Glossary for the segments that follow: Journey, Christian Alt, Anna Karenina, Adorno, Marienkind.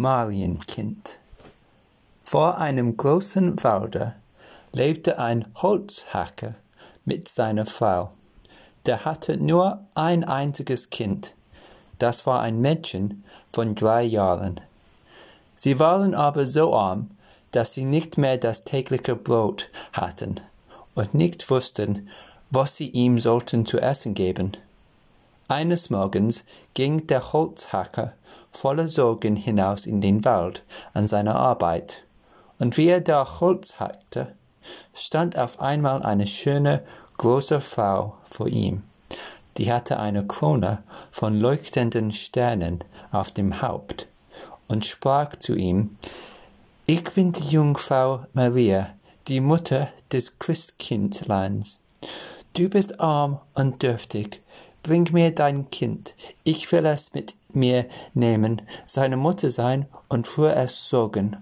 Marienkind. Vor einem großen Walde lebte ein Holzhacker mit seiner Frau. Der hatte nur ein einziges Kind. Das war ein Mädchen von 3 Jahren. Sie waren aber so arm, dass sie nicht mehr das tägliche Brot hatten und nicht wussten, was sie ihm sollten zu essen geben. Eines Morgens ging der Holzhacker voller Sorgen hinaus in den Wald an seine Arbeit, und wie er da Holz hackte, stand auf einmal eine schöne, große Frau vor ihm. Die hatte eine Krone von leuchtenden Sternen auf dem Haupt und sprach zu ihm: »Ich bin die Jungfrau Maria, die Mutter des Christkindleins. Du bist arm und dürftig. Bring mir dein Kind, ich will es mit mir nehmen, seine Mutter sein und für es sorgen.«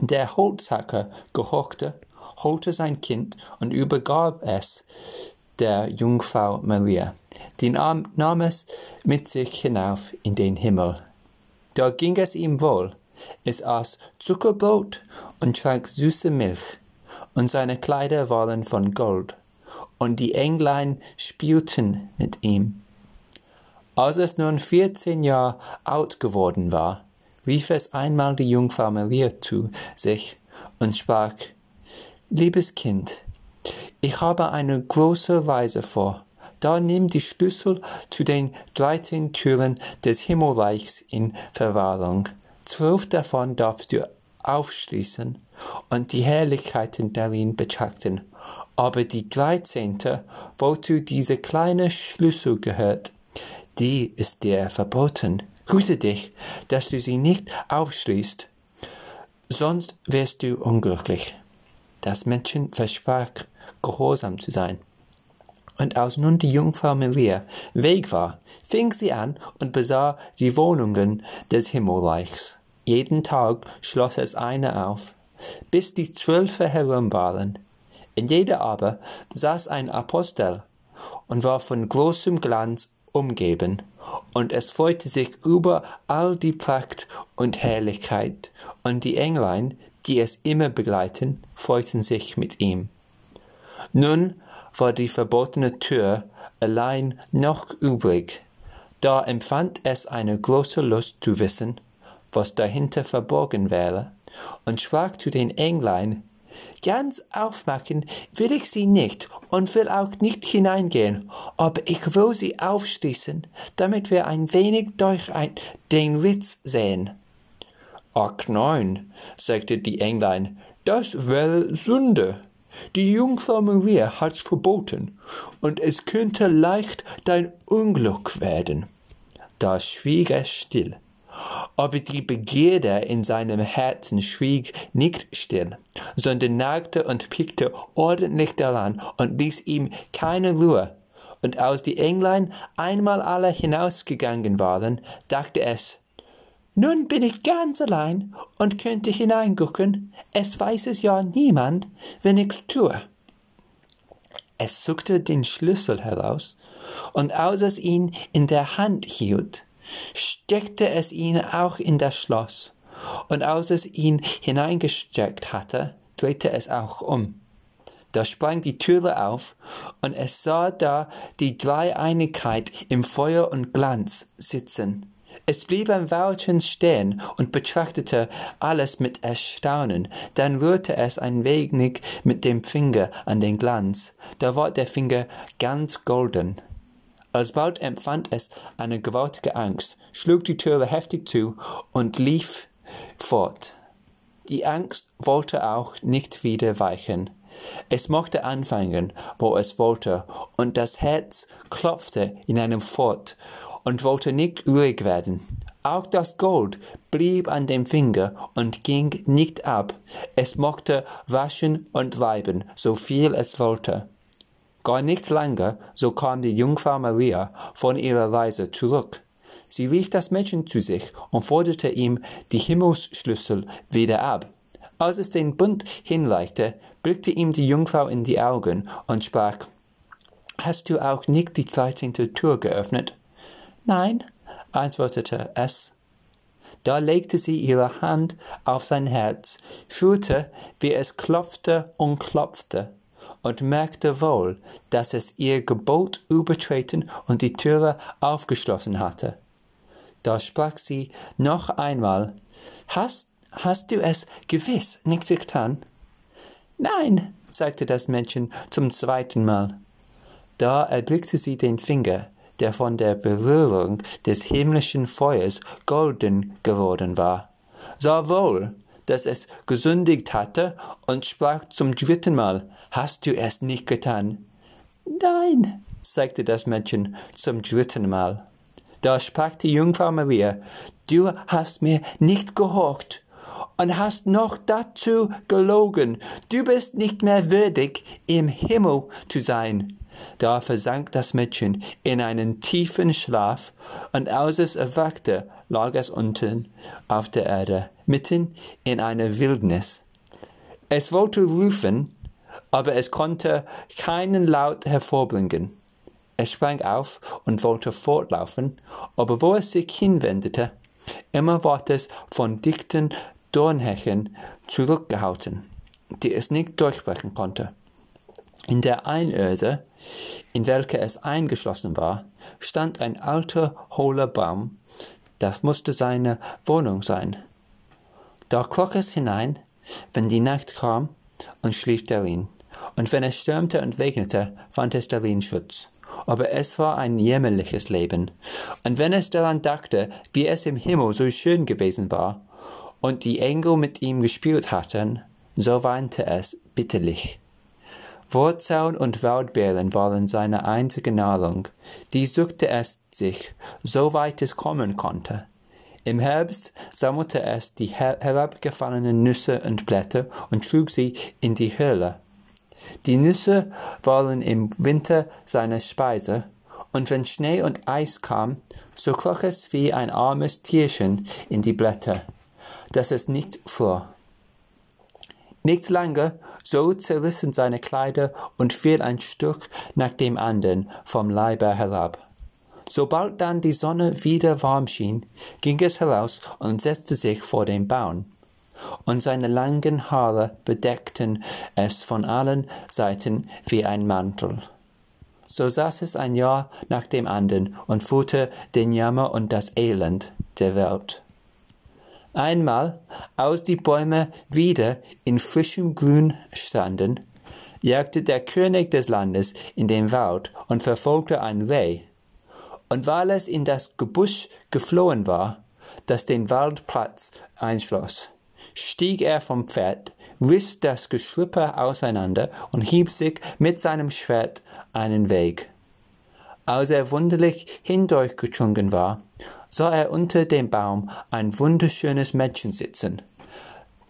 Der Holzhacker gehorchte, holte sein Kind und übergab es der Jungfrau Maria. Die nahm es mit sich hinauf in den Himmel. Da ging es ihm wohl, es aß Zuckerbrot und trank süße Milch, und seine Kleider waren von Gold, und die Englein spielten mit ihm. Als es nun 14 Jahre alt geworden war, rief es einmal die Jungfrau Maria zu sich und sprach: »Liebes Kind, ich habe eine große Reise vor. Da nimm die Schlüssel zu den 13 Türen des Himmelreichs in Verwahrung. 12 davon darfst du aufschließen und die Herrlichkeiten darin betrachten, aber die 13., wozu dieser kleine Schlüssel gehört, die ist dir verboten. Hüte dich, dass du sie nicht aufschließt, sonst wirst du unglücklich.« Das Mädchen versprach, gehorsam zu sein. Und als nun die Jungfrau Maria weg war, fing sie an und besah die Wohnungen des Himmelreichs. Jeden Tag schloss es eine auf, bis die 12 herum waren. In jeder aber saß ein Apostel und war von großem Glanz umgeben, und es freute sich über all die Pracht und Herrlichkeit, und die Englein, die es immer begleiten, freuten sich mit ihm. Nun war die verbotene Tür allein noch übrig. Da empfand es eine große Lust zu wissen, was dahinter verborgen wäre, und sprach zu den Englein: »Ganz aufmachen will ich sie nicht und will auch nicht hineingehen, aber ich will sie aufschließen, damit wir ein wenig durch den Ritz sehen.« »Ach nein«, sagte die Englein, »das wäre Sünde. Die Jungfrau Maria hat's verboten, und es könnte leicht dein Unglück werden.« Da schwieg es still. Aber die Begierde in seinem Herzen schwieg nicht still, sondern nagte und pickte ordentlich daran und ließ ihm keine Ruhe. Und als die Englein einmal alle hinausgegangen waren, dachte es: »Nun bin ich ganz allein und könnte hineingucken. Es weiß es ja niemand, wenn ich's tue.« Es suchte den Schlüssel heraus, und als es ihn in der Hand hielt, steckte es ihn auch in das Schloss, und als es ihn hineingesteckt hatte, drehte es auch um. Da sprang die Türe auf, und es sah da die Dreieinigkeit im Feuer und Glanz sitzen. Es blieb ein Weilchen stehen und betrachtete alles mit Erstaunen. Dann rührte es ein wenig mit dem Finger an den Glanz. Da war der Finger ganz golden. Alsbald empfand es eine gewaltige Angst, schlug die Türe heftig zu und lief fort. Die Angst wollte auch nicht wieder weichen. Es mochte anfangen, wo es wollte, und das Herz klopfte in einem fort und wollte nicht ruhig werden. Auch das Gold blieb an dem Finger und ging nicht ab. Es mochte waschen und reiben, so viel es wollte. Gar nicht lange, so kam die Jungfrau Maria von ihrer Reise zurück. Sie rief das Mädchen zu sich und forderte ihm die Himmelsschlüssel wieder ab. Als es den Bund hinreichte, blickte ihm die Jungfrau in die Augen und sprach: »Hast du auch nicht die 13. Tür geöffnet?« »Nein«, antwortete es. Da legte sie ihre Hand auf sein Herz, fühlte, wie es klopfte und klopfte, und merkte wohl, dass es ihr Gebot übertreten und die Türe aufgeschlossen hatte. Da sprach sie noch einmal: Hast du es gewiss nicht getan? Nein, sagte das Mädchen zum zweiten Mal. Da erblickte sie den Finger, der von der Berührung des himmlischen Feuers golden geworden war, sah wohl, dass es gesündigt hatte, und sprach zum dritten Mal: Hast du es nicht getan? Nein, sagte das Mädchen zum dritten Mal. Da sprach die Jungfrau Maria: Du hast mir nicht gehorcht und hast noch dazu gelogen. Du bist nicht mehr würdig, im Himmel zu sein. Da versank das Mädchen in einen tiefen Schlaf, und als es erwachte, lag es unten auf der Erde, mitten in einer Wildnis. Es wollte rufen, aber es konnte keinen Laut hervorbringen. Es sprang auf und wollte fortlaufen, aber wo es sich hinwendete, immer ward es von dichten Dornhecken zurückgehalten, die es nicht durchbrechen konnte. In der Einöde, in welcher es eingeschlossen war, stand ein alter, hohler Baum. Das musste seine Wohnung sein. Da kroch es hinein, wenn die Nacht kam, und schlief darin. Und wenn es stürmte und regnete, fand es darin Schutz. Aber es war ein jämmerliches Leben. Und wenn es daran dachte, wie es im Himmel so schön gewesen war, und die Engel mit ihm gespielt hatten, so weinte es bitterlich. Wurzeln und Waldbeeren waren seine einzige Nahrung, die suchte es sich, soweit es kommen konnte. Im Herbst sammelte es die herabgefallenen Nüsse und Blätter und trug sie in die Höhle. Die Nüsse waren im Winter seine Speise, und wenn Schnee und Eis kam, so kroch es wie ein armes Tierchen in die Blätter, dass es nicht fror. Nicht lange, so zerrissen seine Kleider und fiel ein Stück nach dem anderen vom Leibe herab. Sobald dann die Sonne wieder warm schien, ging es heraus und setzte sich vor den Baum, und seine langen Haare bedeckten es von allen Seiten wie ein Mantel. So saß es ein Jahr nach dem anderen und fühlte den Jammer und das Elend der Welt. Einmal, als die Bäume wieder in frischem Grün standen, jagte der König des Landes in den Wald und verfolgte ein Reh. Und weil es in das Gebüsch geflohen war, das den Waldplatz einschloss, stieg er vom Pferd, riss das Geschlüpper auseinander und hieb sich mit seinem Schwert einen Weg. Als er wunderlich hindurchgeschwungen war, sah er unter dem Baum ein wunderschönes Mädchen sitzen.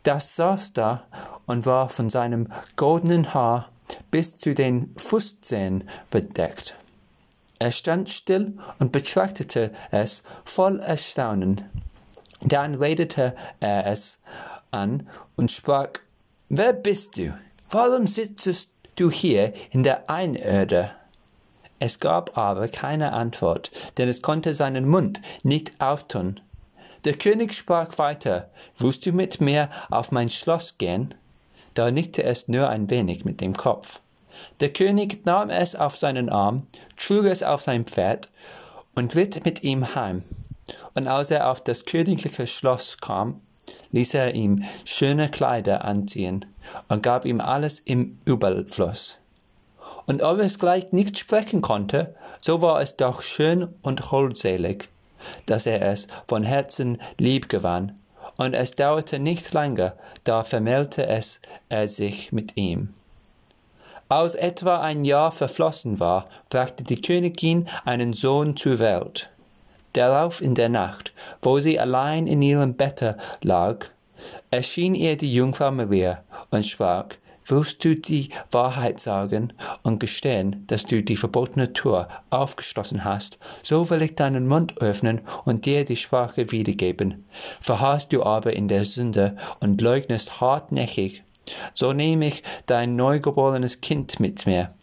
Das saß da und war von seinem goldenen Haar bis zu den Fußzehen bedeckt. Er stand still und betrachtete es voll Erstaunen. Dann redete er es an und sprach: Wer bist du? Warum sitzest du hier in der Einöde? Es gab aber keine Antwort, denn es konnte seinen Mund nicht auftun. Der König sprach weiter: Willst du mit mir auf mein Schloss gehen? Da nickte es nur ein wenig mit dem Kopf. Der König nahm es auf seinen Arm, trug es auf sein Pferd und ritt mit ihm heim. Und als er auf das königliche Schloss kam, ließ er ihm schöne Kleider anziehen und gab ihm alles im Überfluss. Und ob es gleich nicht sprechen konnte, so war es doch schön und holdselig, dass er es von Herzen lieb gewann, und es dauerte nicht lange, da vermählte er sich mit ihm. Als etwa ein Jahr verflossen war, brachte die Königin einen Sohn zur Welt. Darauf in der Nacht, wo sie allein in ihrem Bette lag, erschien ihr die Jungfrau Maria und sprach: Willst du die Wahrheit sagen und gestehen, dass du die verbotene Tür aufgeschlossen hast, so will ich deinen Mund öffnen und dir die Sprache wiedergeben. Verharrst du aber in der Sünde und leugnest hartnäckig, so nehme ich dein neugeborenes Kind mit mir.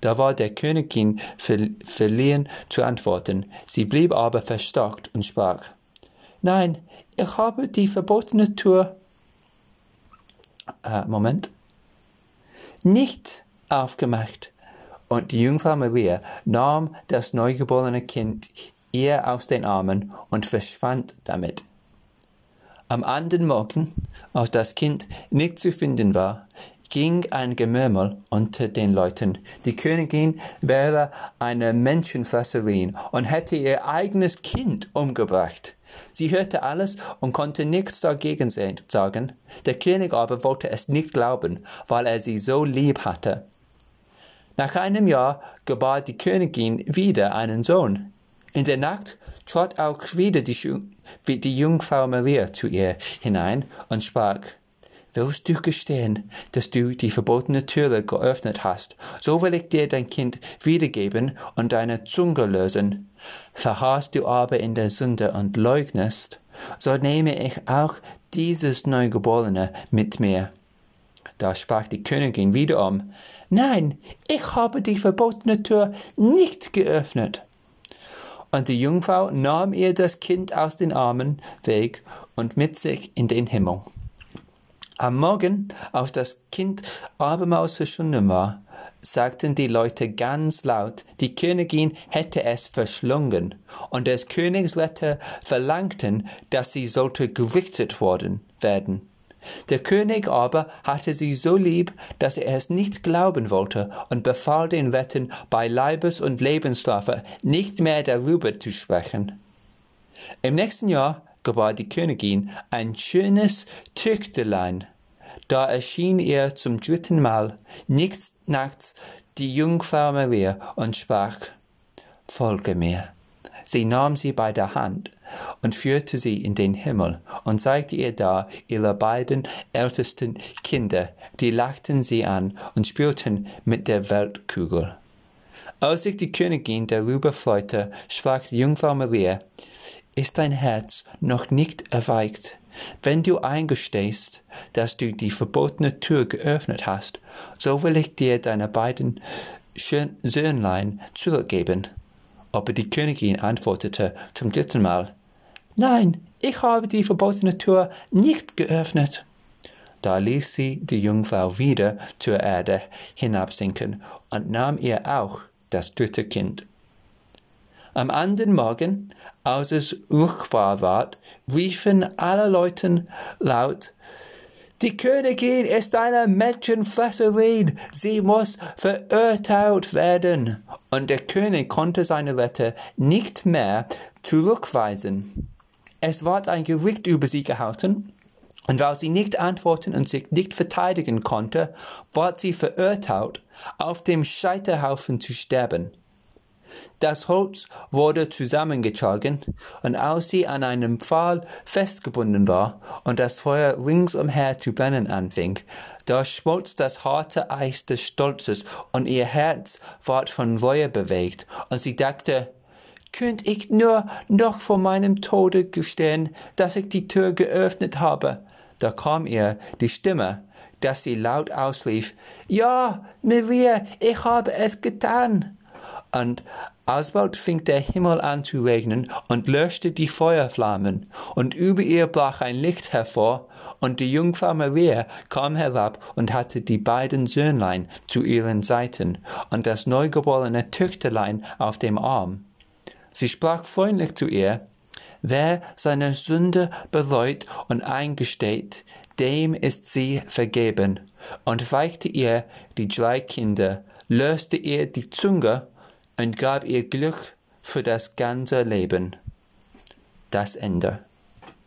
Da war der Königin verlegen zu antworten, sie blieb aber verstockt und sprach: Nein, ich habe die verbotene Tür nicht aufgemacht. Und die Jungfrau Maria nahm das neugeborene Kind ihr aus den Armen und verschwand damit. Am anderen Morgen, als das Kind nicht zu finden war, ging ein Gemurmel unter den Leuten. Die Königin wäre eine Menschenfresserin und hätte ihr eigenes Kind umgebracht. Sie hörte alles und konnte nichts dagegen sagen. Der König aber wollte es nicht glauben, weil er sie so lieb hatte. Nach einem Jahr gebar die Königin wieder einen Sohn. In der Nacht trat auch wieder die Jungfrau Maria zu ihr hinein und sprach: Willst du gestehen, dass du die verbotene Türe geöffnet hast? So will ich dir dein Kind wiedergeben und deine Zunge lösen. Verharrst du aber in der Sünde und leugnest, so nehme ich auch dieses Neugeborene mit mir. Da sprach die Königin wiederum: Nein, ich habe die verbotene Tür nicht geöffnet. Und die Jungfrau nahm ihr das Kind aus den Armen weg und mit sich in den Himmel. Am Morgen, als das Kind abermals verschwunden war, sagten die Leute ganz laut, die Königin hätte es verschlungen, und des Königs Leute verlangten, dass sie sollte gerichtet werden. Der König aber hatte sie so lieb, dass er es nicht glauben wollte und befahl den Leuten, bei Leibes- und Lebensstrafe nicht mehr darüber zu sprechen. Im nächsten Jahr gebar die Königin ein schönes Töchterlein. Da erschien ihr zum dritten Mal nachts die Jungfrau Maria und sprach: Folge mir. Sie nahm sie bei der Hand und führte sie in den Himmel und zeigte ihr da ihre beiden ältesten Kinder, die lachten sie an und spielten mit der Weltkugel. Als sich die Königin darüber freute, sprach die Jungfrau Maria: Ist dein Herz noch nicht erweicht? Wenn du eingestehst, dass du die verbotene Tür geöffnet hast, so will ich dir deine beiden Söhnlein zurückgeben. Aber die Königin antwortete zum dritten Mal: Nein, ich habe die verbotene Tür nicht geöffnet. Da ließ sie die Jungfrau wieder zur Erde hinabsinken und nahm ihr auch das dritte Kind. Am anderen Morgen, als es ruchbar ward, riefen alle Leute laut: Die Königin ist eine Menschenfresserin, sie muss verurteilt werden. Und der König konnte seine Leute nicht mehr zurückweisen. Es ward ein Gericht über sie gehalten, und weil sie nicht antworten und sich nicht verteidigen konnte, ward sie verurteilt, auf dem Scheiterhaufen zu sterben. Das Holz wurde zusammengetragen, und als sie an einem Pfahl festgebunden war und das Feuer ringsumher zu brennen anfing, da schmolz das harte Eis des Stolzes, und ihr Herz ward von Reue bewegt, und sie dachte: Könnt ich nur noch vor meinem Tode gestehen, dass ich die Tür geöffnet habe? Da kam ihr die Stimme, dass sie laut ausrief: Ja, Maria, ich habe es getan! Und alsbald fing der Himmel an zu regnen und löschte die Feuerflammen, und über ihr brach ein Licht hervor, und die Jungfrau Maria kam herab und hatte die beiden Söhnlein zu ihren Seiten und das neugeborene Töchterlein auf dem Arm. Sie sprach freundlich zu ihr: Wer seine Sünde bereut und eingesteht, dem ist sie vergeben, und reichte ihr die drei Kinder, löste ihr die Zunge und gab ihr Glück für das ganze Leben. Das Ende.